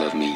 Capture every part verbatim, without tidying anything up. Love me.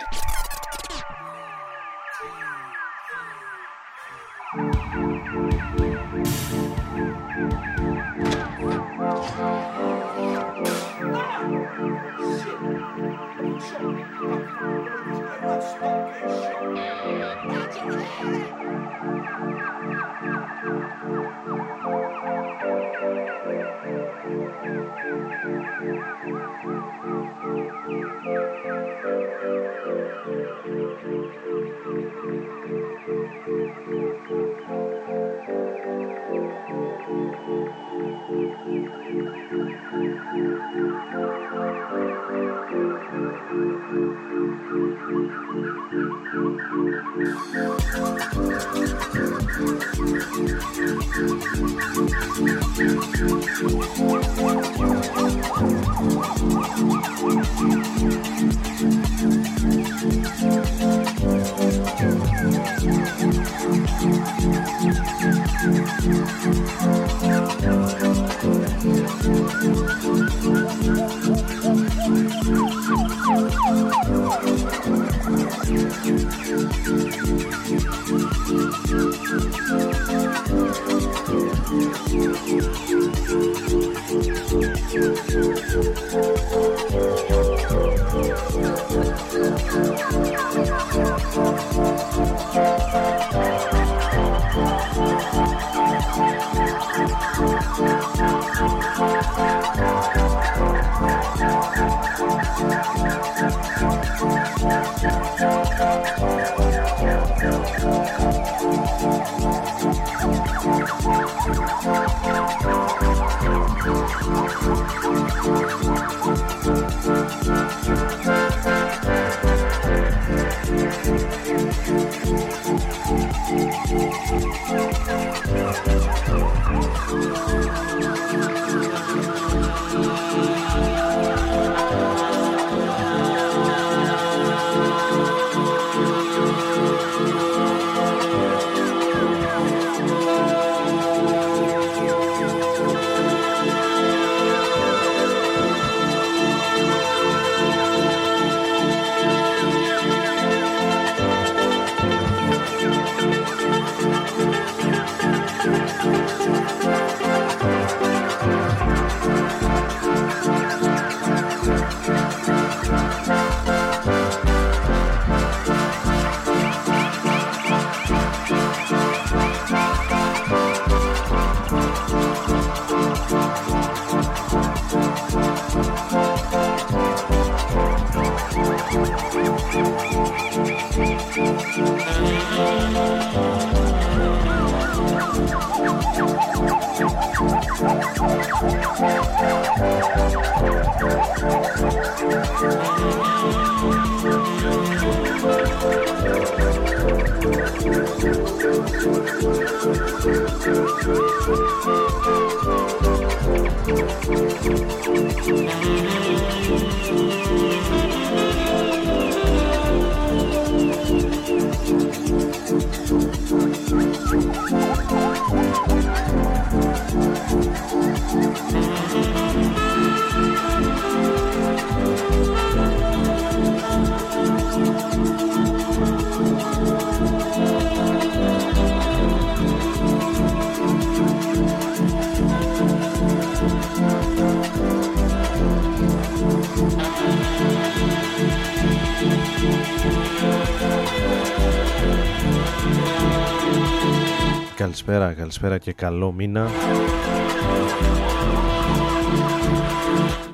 Καλησπέρα, καλησπέρα και καλό μήνα.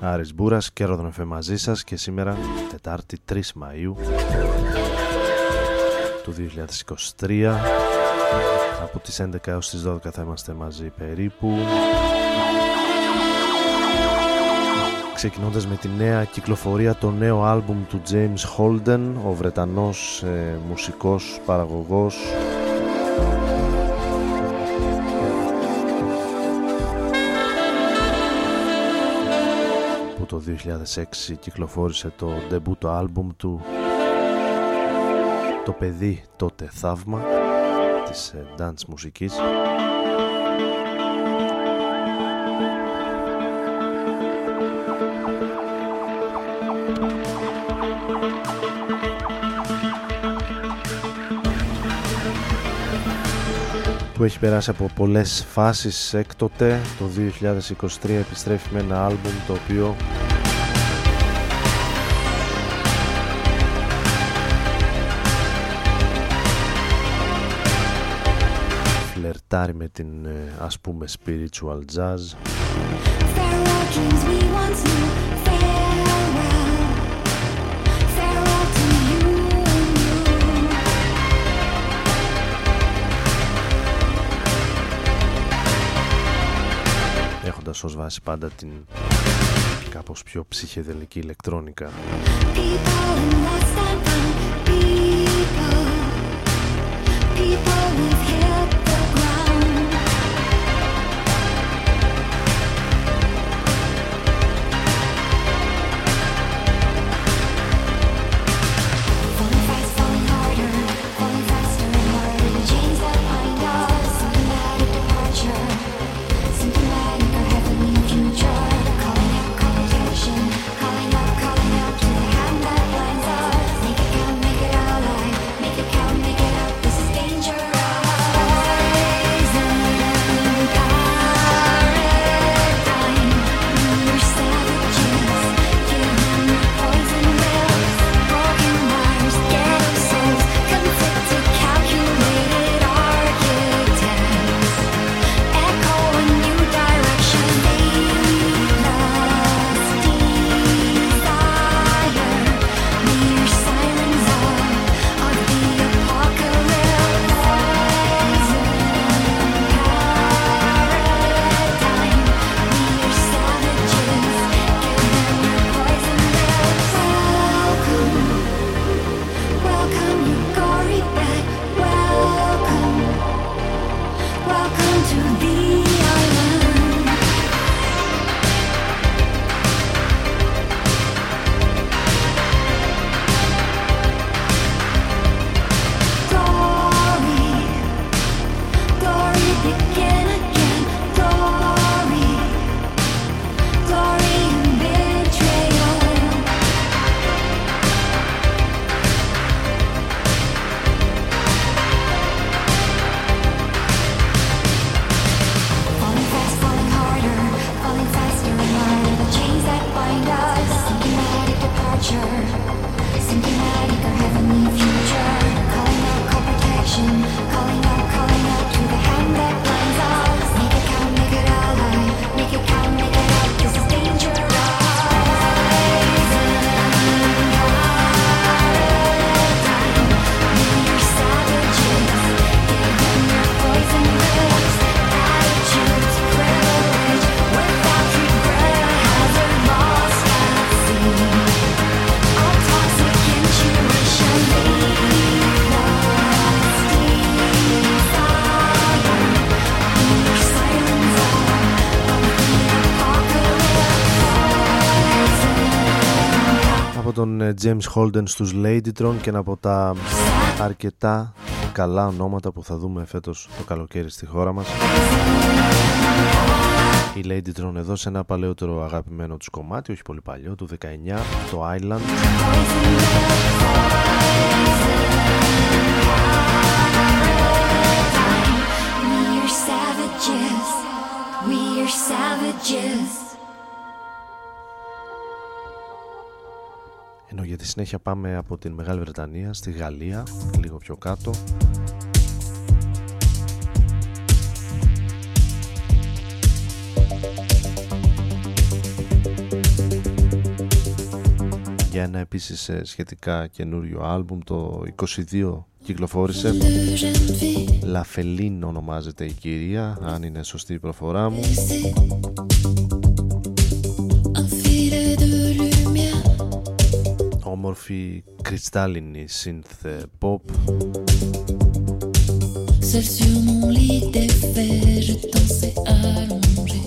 Άρης Μπούρας και Rodon εφ εμ μαζί σας και σήμερα Τετάρτη τρεις Μαΐου του δύο χιλιάδες είκοσι τρία. Από τις έντεκα έως τις δώδεκα θα είμαστε μαζί περίπου, ξεκινώντας με τη νέα κυκλοφορία, το νέο άλμπουμ του James Holden, ο Βρετανός ε, μουσικός παραγωγός, το δύο χιλιάδες έξι κυκλοφόρησε το ντεμπούτο άλμπουμ του, το παιδί τότε θαύμα, της dance μουσικής. Που έχει περάσει από πολλές φάσεις έκτοτε. Το δύο χιλιάδες είκοσι τρία επιστρέφει με ένα άλμπουμ το οποίο φλερτάρει με την ας πούμε spiritual jazz. Έχοντας ως βάση πάντα την κάπως πιο ψυχεδελική ηλεκτρόνικα. James Holden στους Ladytron και ένα από τα αρκετά καλά ονόματα που θα δούμε φέτος το καλοκαίρι στη χώρα μας. Η Ladytron εδώ σε ένα παλαιότερο αγαπημένο τους κομμάτι, όχι πολύ παλιό, του δεκαεννιά, το Island. Ενώ για τη συνέχεια πάμε από την Μεγάλη Βρετανία στη Γαλλία, λίγο πιο κάτω. Για ένα επίσης σχετικά καινούριο άλμπουμ, το είκοσι δύο κυκλοφόρησε. La Feline ονομάζεται η κυρία, αν είναι σωστή η προφορά μου. Όμορφη κρυστάλλινη synth pop. Seul sur mon lit défait, je dansais allongé.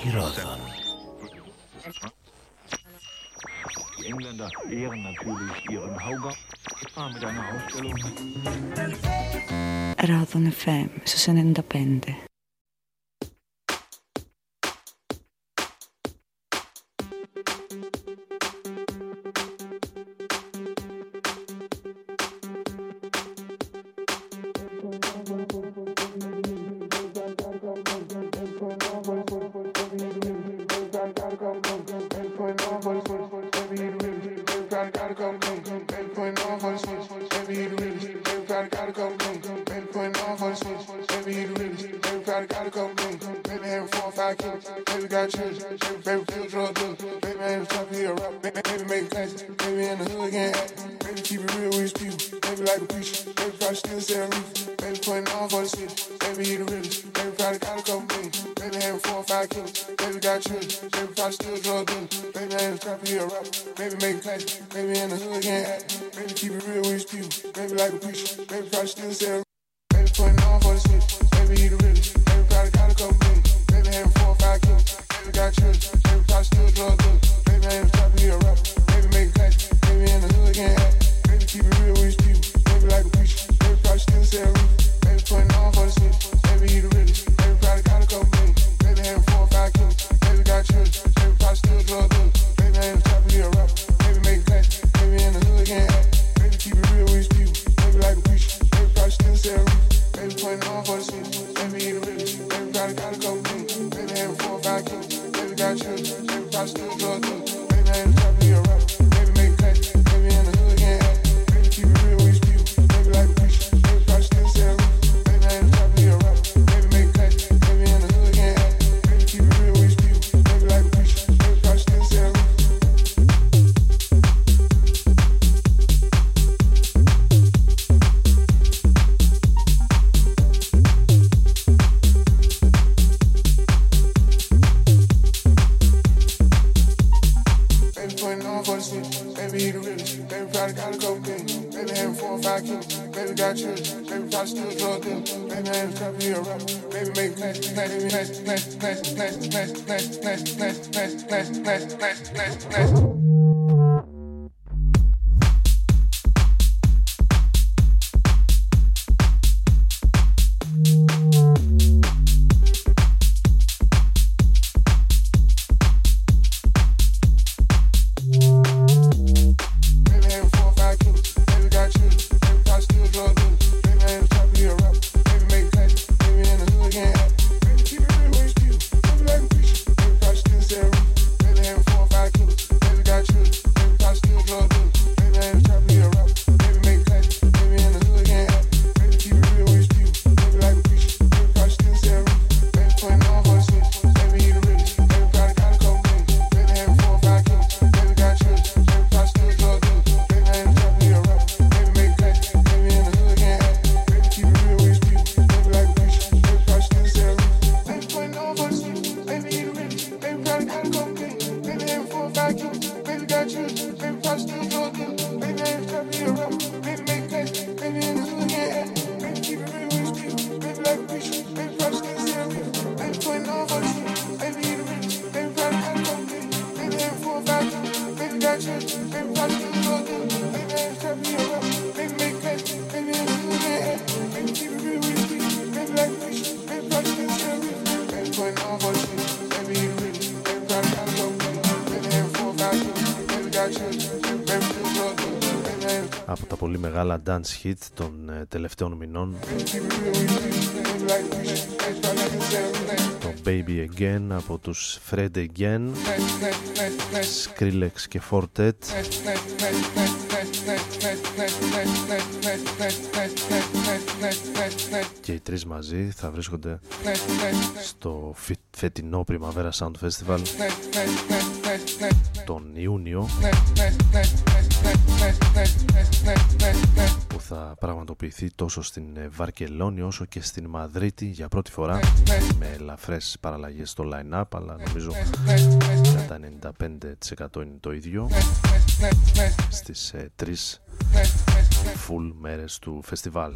στη Ρόδον. Die Engländer ehren natürlich ihren Hauger, etwa mit einer Ausstellung. Rodon εφ εμ στους ενενήντα πέντε. Από τα πολύ μεγάλα dance hit των τελευταίων μηνών, το Baby Again από τους Fred Again, Skrillex και Fortet, και οι τρεις μαζί θα βρίσκονται στο φετινό Primavera Sound Festival τον Ιούνιο, που θα πραγματοποιηθεί τόσο στην Βαρκελόνη όσο και στην Μαδρίτη για πρώτη φορά, με ελαφρές παραλλαγές στο line-up, αλλά νομίζω κατά ενενήντα πέντε τοις εκατό είναι το ίδιο, στις ε, τρεις full μέρες του φεστιβάλ.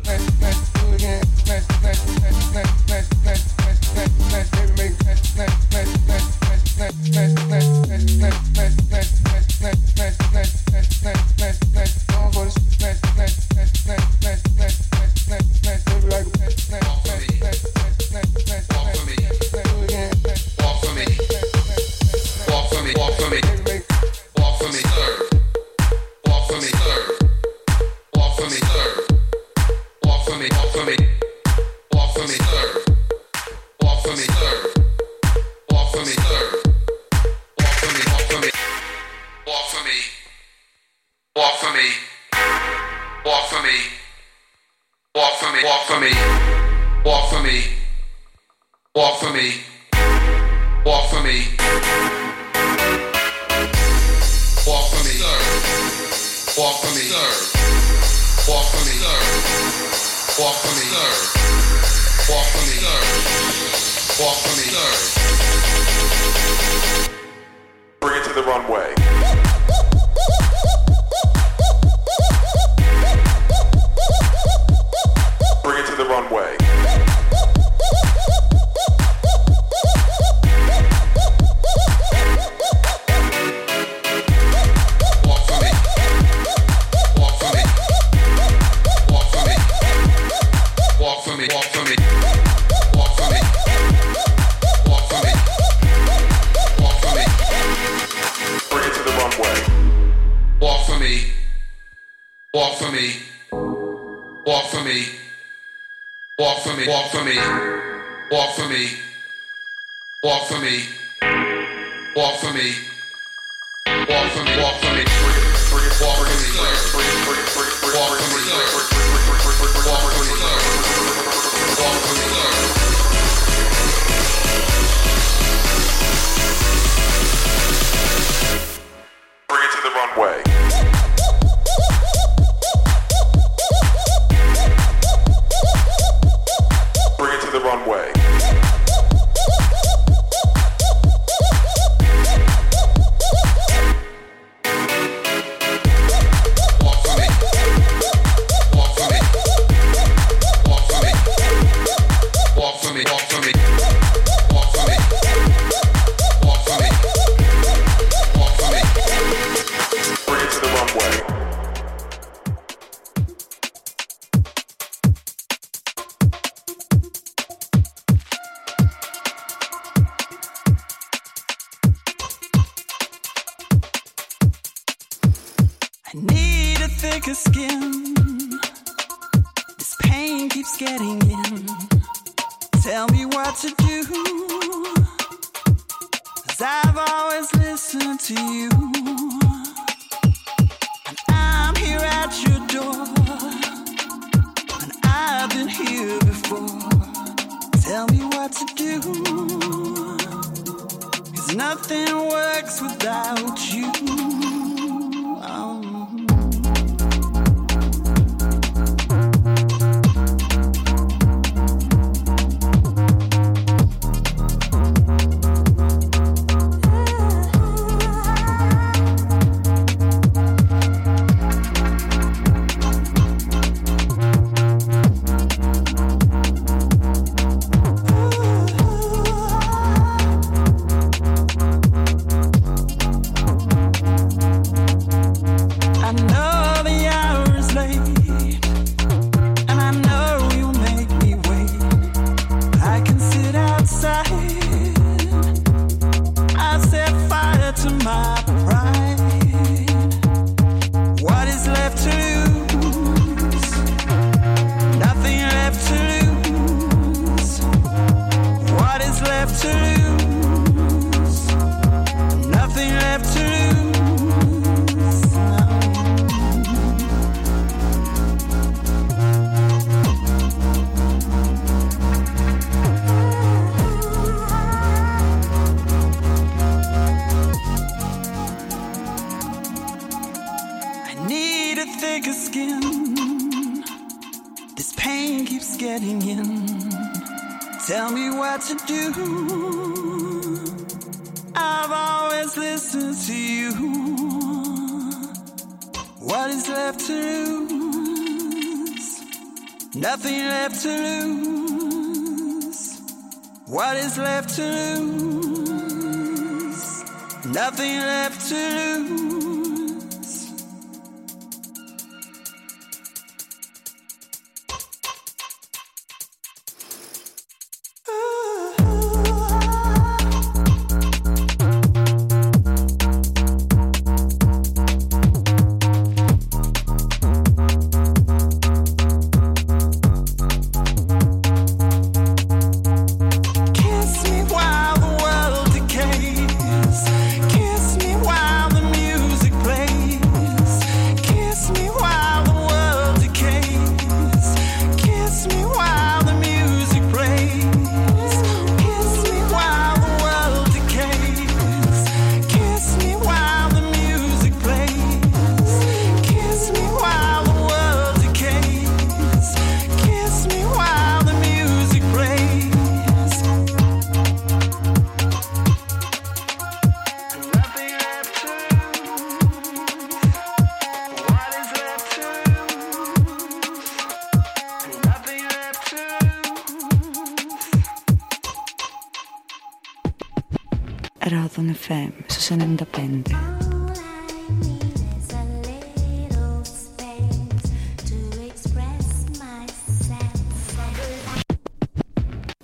Rodon εφ εμ στους ενενήντα πέντε.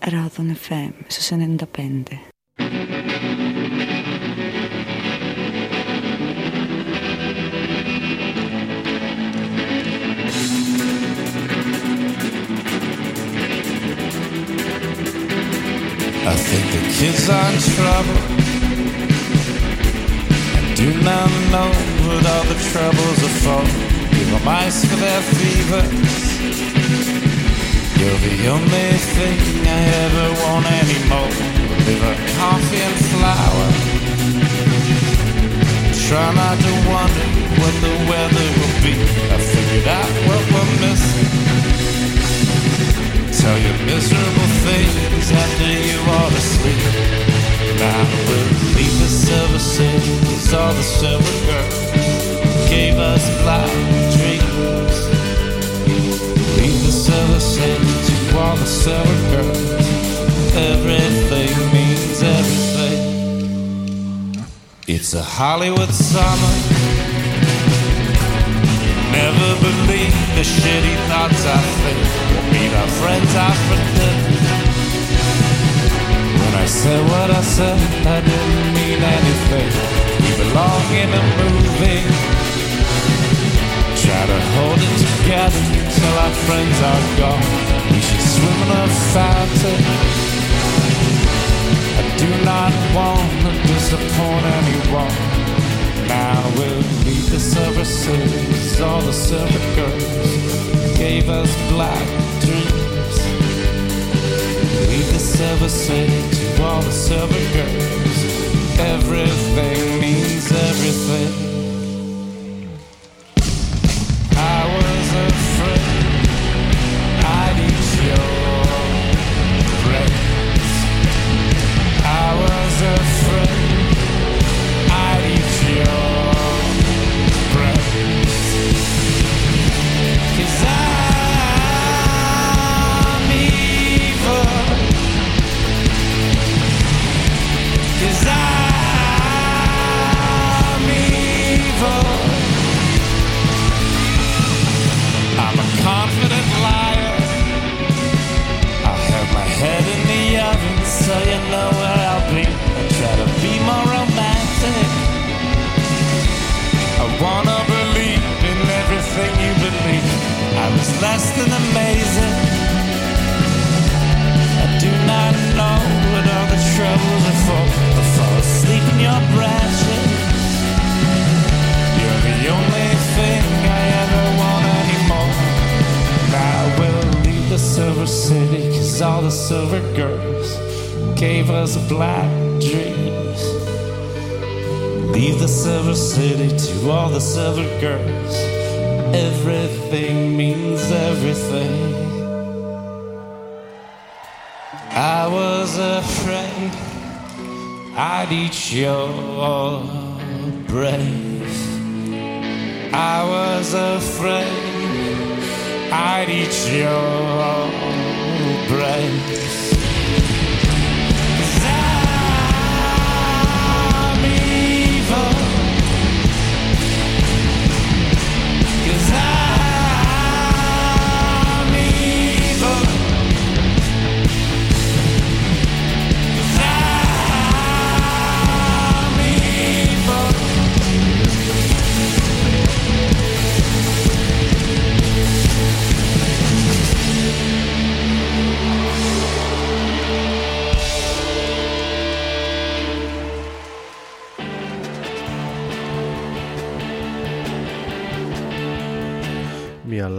Rodon εφ εμ στους ενενήντα πέντε. I think the kids are in trouble. I do not know what all the troubles are for. Give them ice for their fevers. You're the only thing I ever want anymore. Liver, coffee and flour. Try not to wonder what the weather will be. I figured out what we're missing. Tell your miserable things after you are asleep. Now believe the silver cities, all the silver girls gave us black dreams. Leave the silver sand to all the silver girls. Everything means everything. It's a Hollywood summer. Never believe the shitty thoughts I think. We'll meet our friends out for dinner. When I said what I said, I didn't mean anything. We belong in a movie. Try to hold it together till our friends are gone. We should swim in a fountain. I do not want to disappoint anyone. Now we'll leave the silver cities, all the silver girls gave us black dreams. Leave the silver city to all the silver girls. Everything means everything.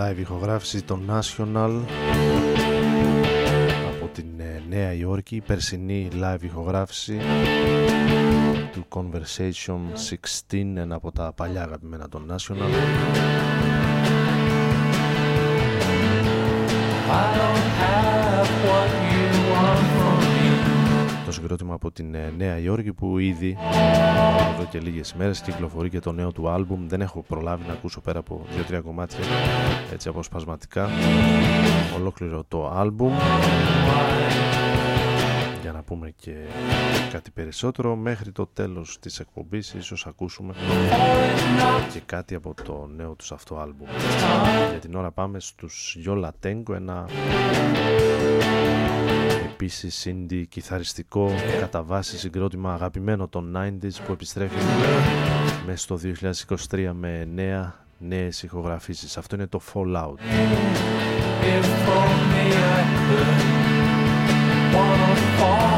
Live ηχογράφηση των National από την Νέα Υόρκη, η περσινή live ηχογράφηση του Conversation εξήντα, ένα από τα παλιά αγαπημένα των National. Το συγκρότημα από την Νέα Υόρκη που ήδη εδώ και λίγες μέρες κυκλοφορεί και το νέο του άλμπουμ. Δεν έχω προλάβει να ακούσω πέρα από δύο τρία κομμάτια έτσι αποσπασματικά ολόκληρο το άλμπουμ. για να πούμε και κάτι περισσότερο. Μέχρι το τέλος της εκπομπής ίσως ακούσουμε και κάτι από το νέο τους αυτό άλμπουμ. Για την ώρα πάμε στους Yola Tengo, ένα επίσης indie κιθαριστικό κατά βάση συγκρότημα αγαπημένο των ενενήντα που επιστρέφει μέσα στο δύο χιλιάδες είκοσι τρία με νέα νέες ηχογραφήσεις. Αυτό είναι το Fallout. Wanna fall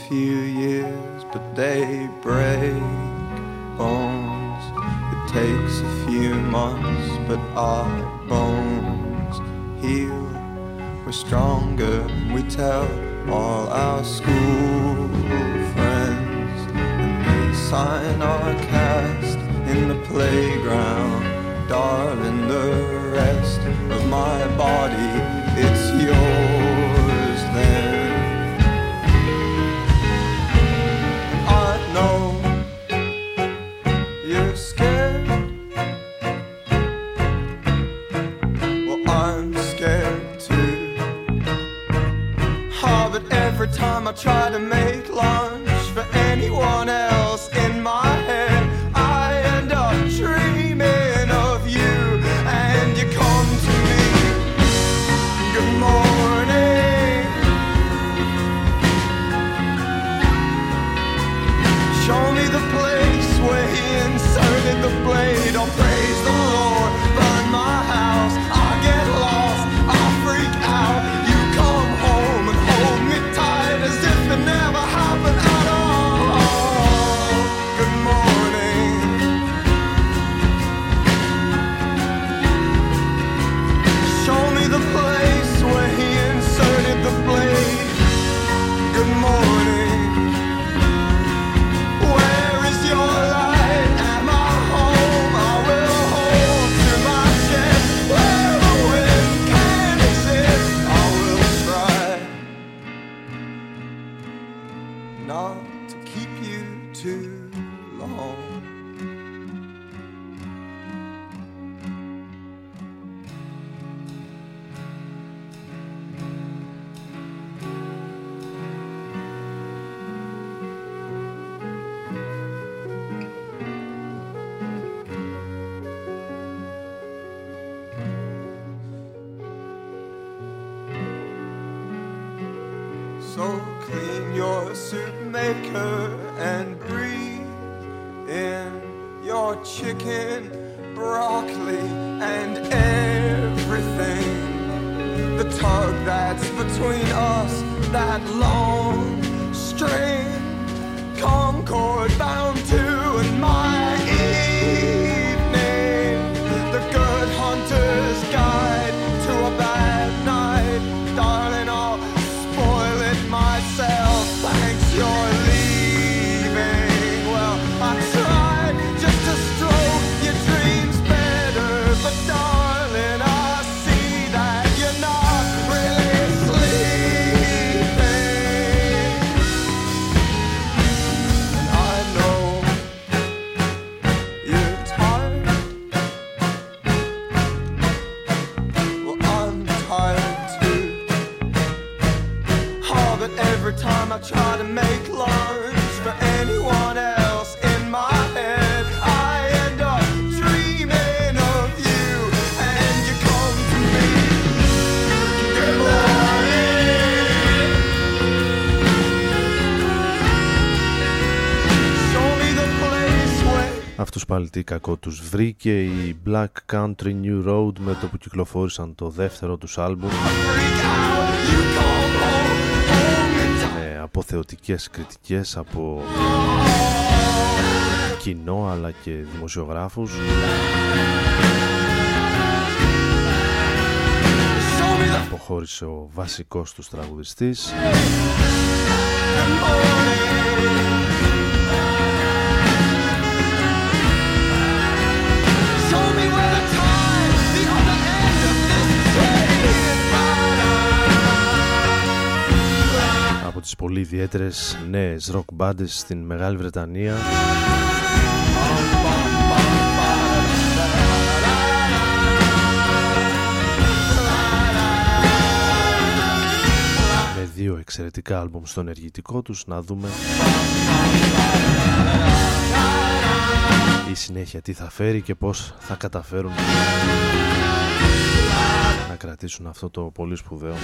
a few years, but they break bones. It takes a few months, but our bones heal. We're stronger, we tell all our school friends, and they sign our cast in the playground. Darling, the rest of my body, it's yours then. I know you're scared. Well, I'm scared too. Ah, oh, but every time I try to make lunch for anyone else in my head, I end up dreaming. Show me the place where he inserted the blade. I'll praise the Lord, burn my house. I get lost, I freak out. You come home and hold me tight as if it never happened at all. Good morning. Show me the place where he inserted the blade. Good morning. Τι κακό τους βρήκε η Black Country New Road με το που κυκλοφόρησαν το δεύτερο τους άλμπουμ με αποθεωτικές κριτικές από κοινό αλλά και δημοσιογράφους. Αποχώρησε ο βασικός τους τραγουδιστής. Από τις πολύ ιδιαίτερες νέες rock bands στην Μεγάλη Βρετανία, με δύο εξαιρετικά άλμπουμ στον ενεργητικό τους, να δούμε η συνέχεια τι θα φέρει και πώς θα καταφέρουν να κρατήσουν αυτό το πολύ σπουδαίο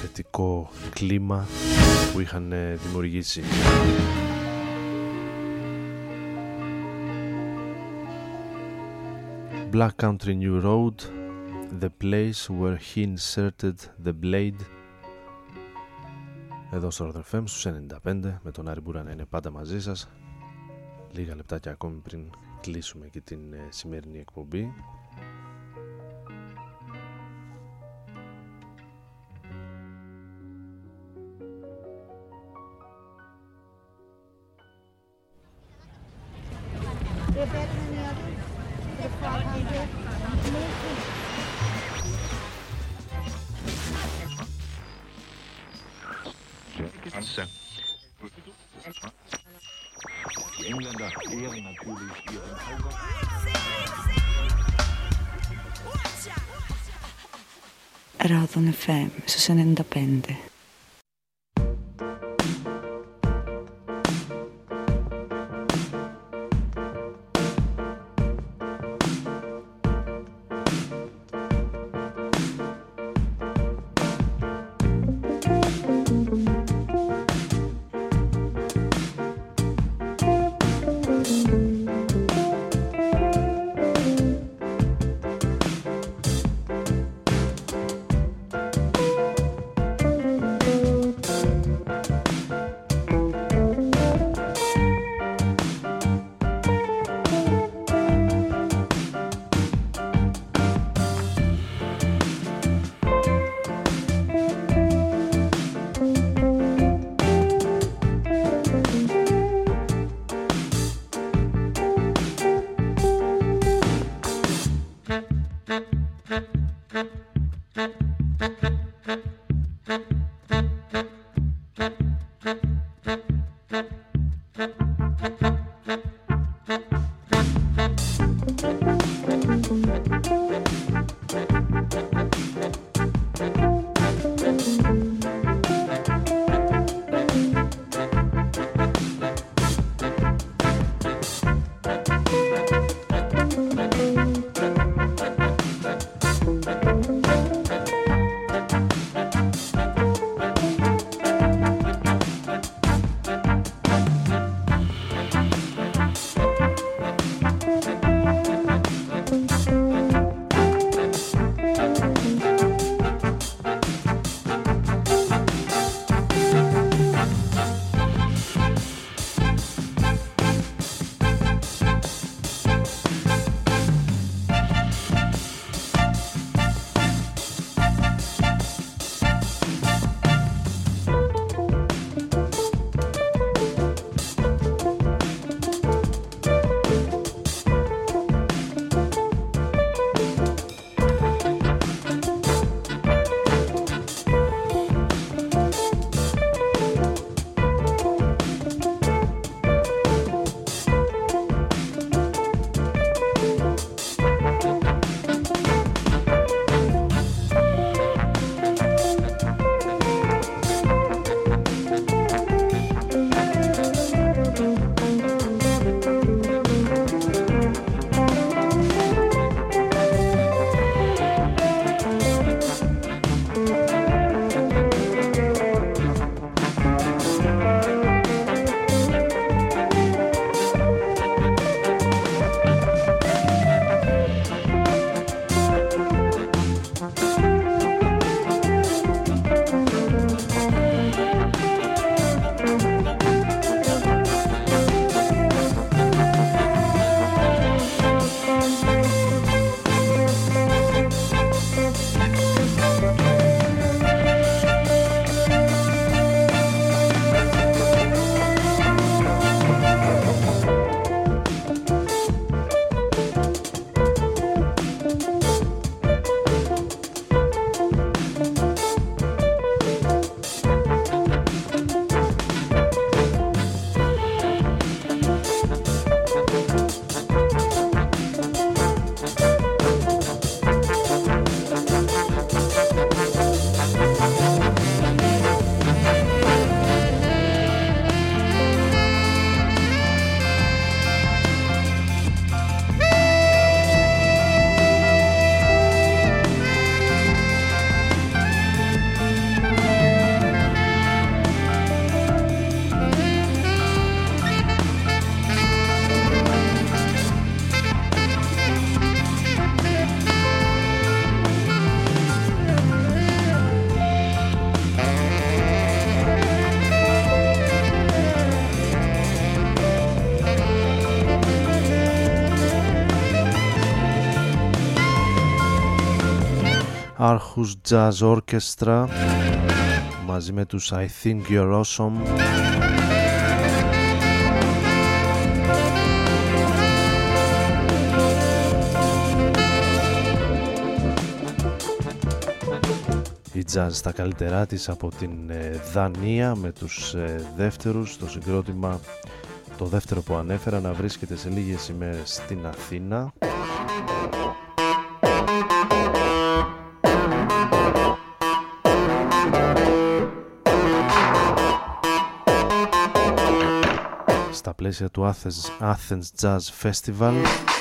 θετικό κλίμα που είχαν δημιουργήσει. Black Country New Road, the place where he inserted the blade. εδώ στο Rodon εφ εμ στους ενενήντα πέντε, με τον Άρη Μπουραν είναι πάντα μαζί σας. Λίγα λεπτάκια ακόμη πριν κλείσουμε και την σημερινή εκπομπή. Rodon εφ εμ στους ενενήντα πέντε. Aarhus Jazz Orchestra μαζί με τους I Think You're Awesome. Η jazz στα καλύτερά της από την ε, Δανία με τους ε, δεύτερους, το συγκρότημα το δεύτερο που ανέφερα να βρίσκεται σε λίγες ημέρες στην Αθήνα. Στα πλαίσια του Athens, Athens Jazz Festival,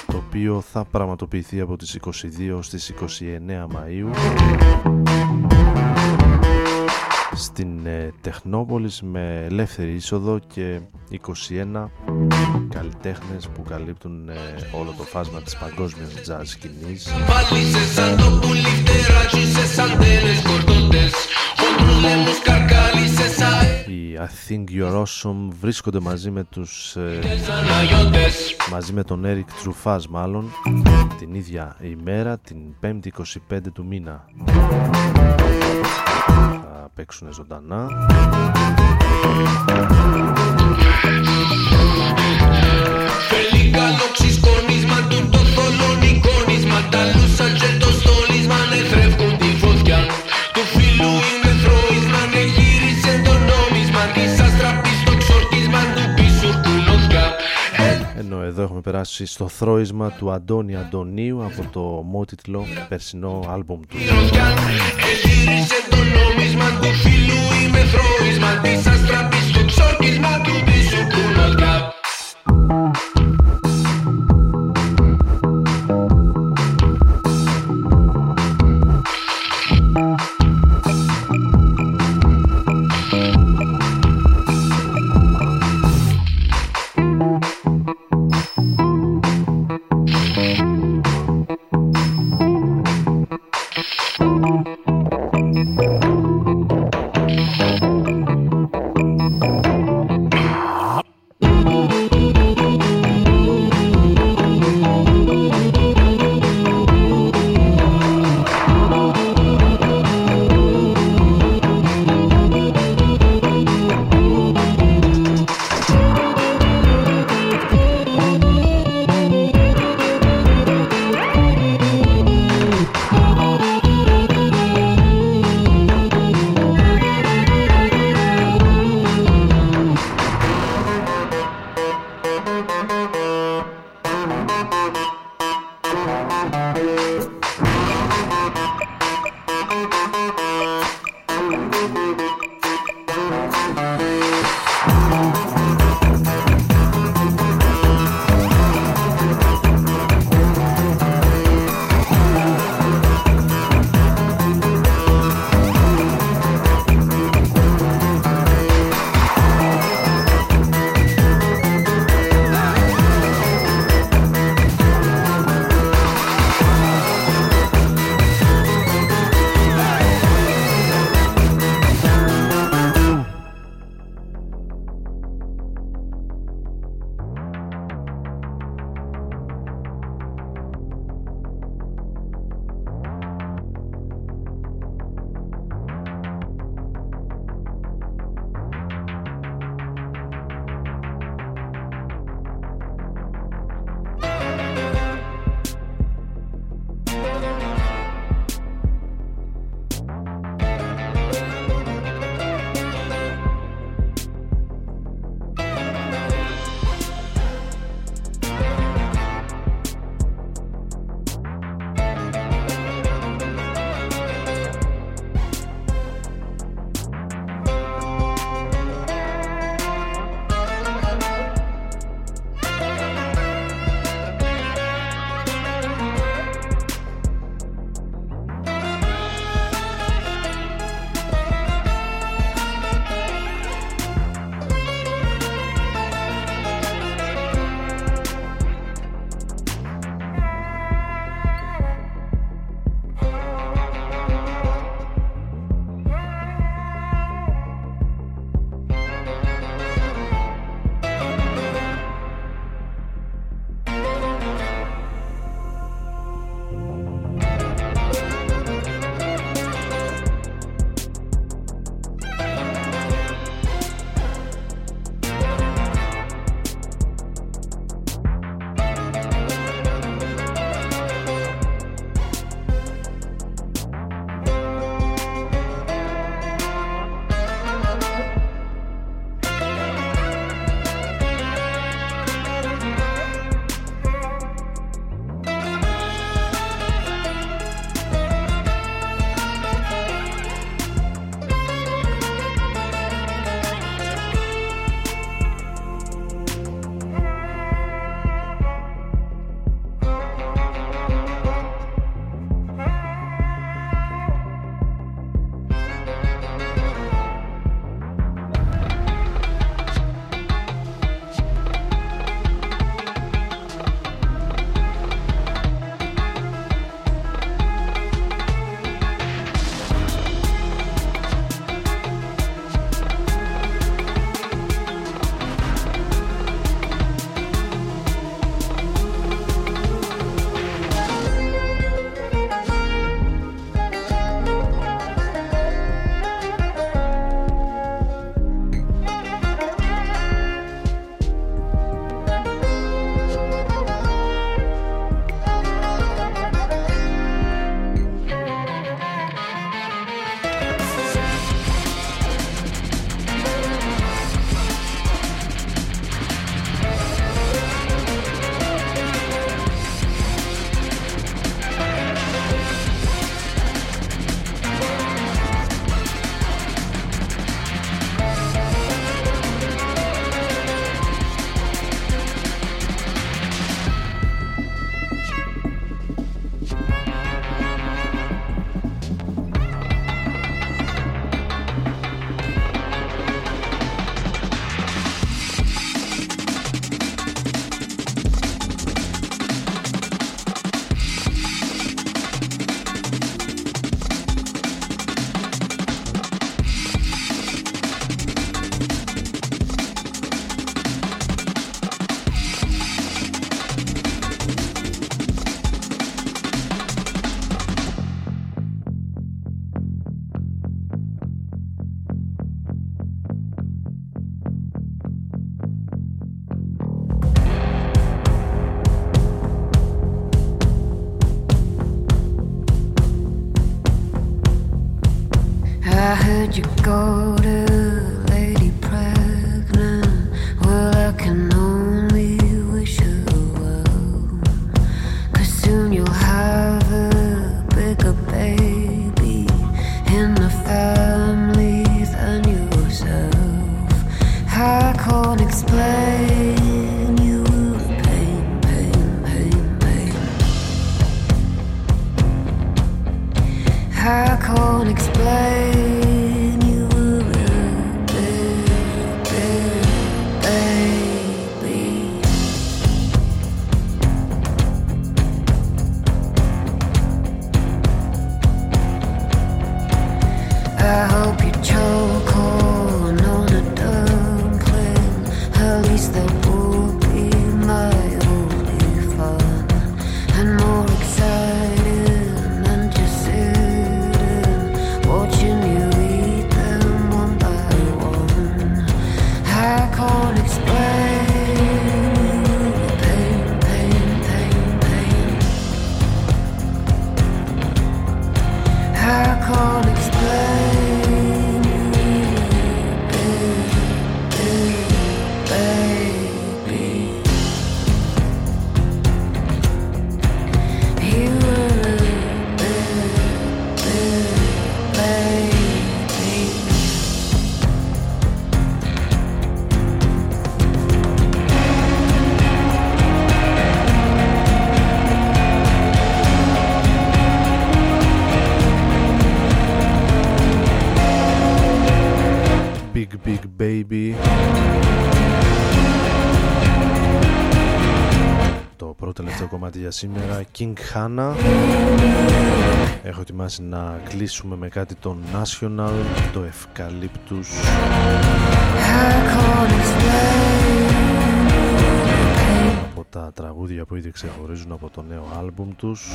το οποίο θα πραγματοποιηθεί από τις είκοσι δύο στις είκοσι εννέα Μαΐου στην ε, Τεχνόπολης με ελεύθερη είσοδο και είκοσι ένα καλλιτέχνες που καλύπτουν ε, όλο το φάσμα της παγκόσμιας jazz σκηνής. Οι I Think You're Awesome βρίσκονται μαζί με τους ε, μαζί με τον Eric Truffaz μάλλον την ίδια ημέρα, την πέμπτη εικοστή πέμπτη του μήνα. Θα παίξουν ζωντανά. Ενώ εδώ έχουμε περάσει στο θρώισμα του Αντώνη Αντωνίου από το ομότιτλο περσινό άλμπουμ του. Thank you. I heard you go to Lady Pregnant. Well, I can only wish her well, 'cause soon you'll have a bigger baby in the family than yourself. I can't explain you the pain, pain, pain, pain. I can't explain. Για σήμερα King Hannah. Έχω ετοιμάσει να κλείσουμε με κάτι το National, το Eucalyptus. Από τα τραγούδια που ήδη ξεχωρίζουν από το νέο άλμπουμ τους,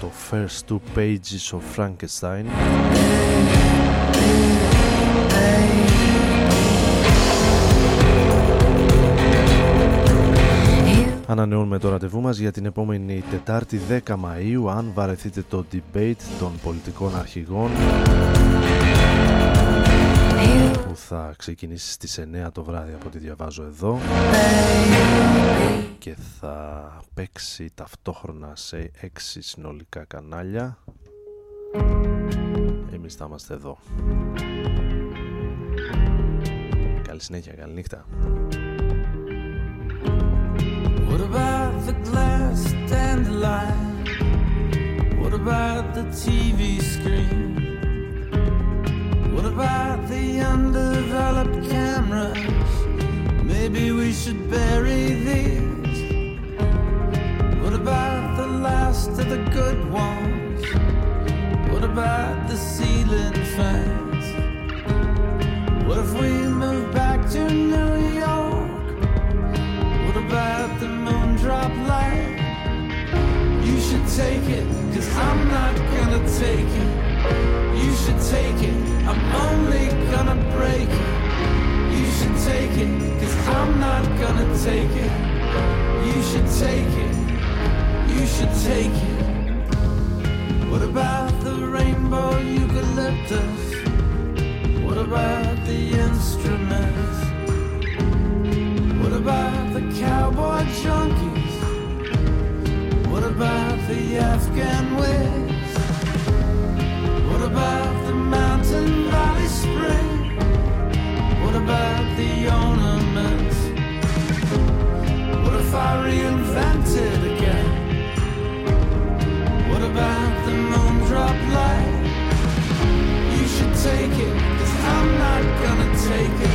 το First Two Pages of Frankenstein. Ανανεώνουμε το ραντεβού μας για την επόμενη Τετάρτη δέκα Μαΐου, αν βαρεθείτε το debate των πολιτικών αρχηγών που θα ξεκινήσει στις εννιά το βράδυ από ό,τι διαβάζω εδώ και θα παίξει ταυτόχρονα σε έξι συνολικά κανάλια. Εμείς θα είμαστε εδώ. Καλή συνέχεια, καλή νύχτα. What about the glass and the light? What about the T V screen? What about the undeveloped cameras? Maybe we should bury these. What about the last of the good ones? What about the ceiling fans? What if we move back to New York? What about the moondrop light? You should take it, 'cause I'm not gonna take it. You should take it, I'm only gonna break it. You should take it, 'cause I'm not gonna take it. You should take it, you should take it. What about the rainbow eucalyptus? What about the instruments? What about the cowboy junkies? What about the Afghan wigs? What about the mountain valley spring? What about the ornaments? What if I reinvented again? What about the moondrop light? You should take it, 'cause I'm not gonna take it.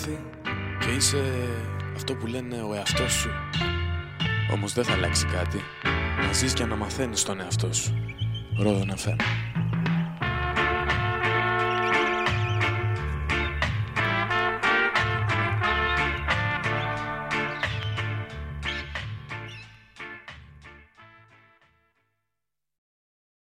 πάθη και είσαι αυτό που λένε ο εαυτός σου. Όμως δεν θα αλλάξει κάτι. Να ζεις και να μαθαίνεις τον εαυτό σου. Rodon εφ εμ